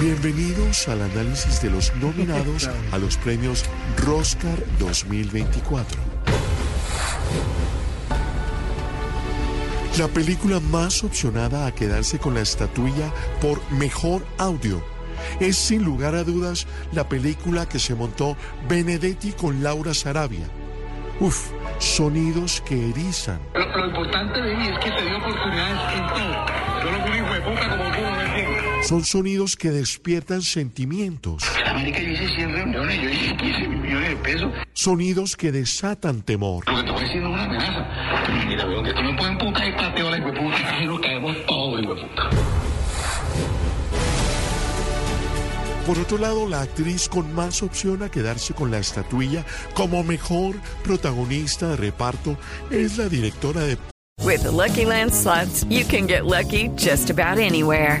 Bienvenidos al análisis de los nominados a los Premios Róscar 2024. La película más opcionada a quedarse con la estatuilla por Mejor Audio es sin lugar a dudas la película que se montó Benedetti con Laura Sarabia. Uf, sonidos que erizan. Lo importante de mí es que te dio oportunidades en todo. Yo no fui hijo de puta como tú, no me entiendes. Son sonidos que despiertan sentimientos. América, yo hice 100 reuniones, yo hice 15 millones de pesos. Sonidos que desatan temor. Lo que te voy a decir es una amenaza. Mira, veo que tú me puedes puta y pateo la hijueputa. Y nos caemos todos, hijueputa. Por otro lado, la actriz con más opción a quedarse con la estatuilla como mejor protagonista de reparto es la directora de... With Lucky Land Slots, you can get lucky just about anywhere.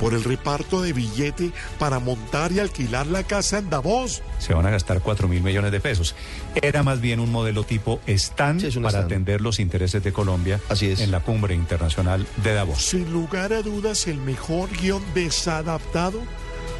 por el reparto de billete para montar y alquilar la casa en Davos. Se van a gastar 4.000 millones de pesos. Era más bien un modelo tipo stand, sí, para stand. Atender los intereses de Colombia. Así es. En la cumbre internacional de Davos. Sin lugar a dudas, el mejor guión desadaptado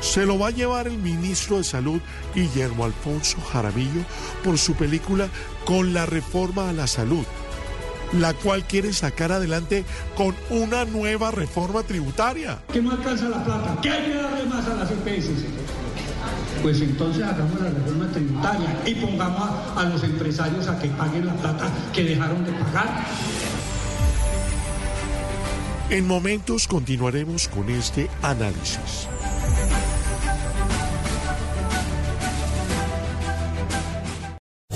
se lo va a llevar el ministro de Salud, Guillermo Alfonso Jaramillo, por su película Con la Reforma a la Salud, la cual quiere sacar adelante con una nueva reforma tributaria. Que no alcanza la plata, que hay que darle más a las EPS. Pues entonces hagamos la reforma tributaria y pongamos a los empresarios a que paguen la plata que dejaron de pagar. En momentos continuaremos con este análisis.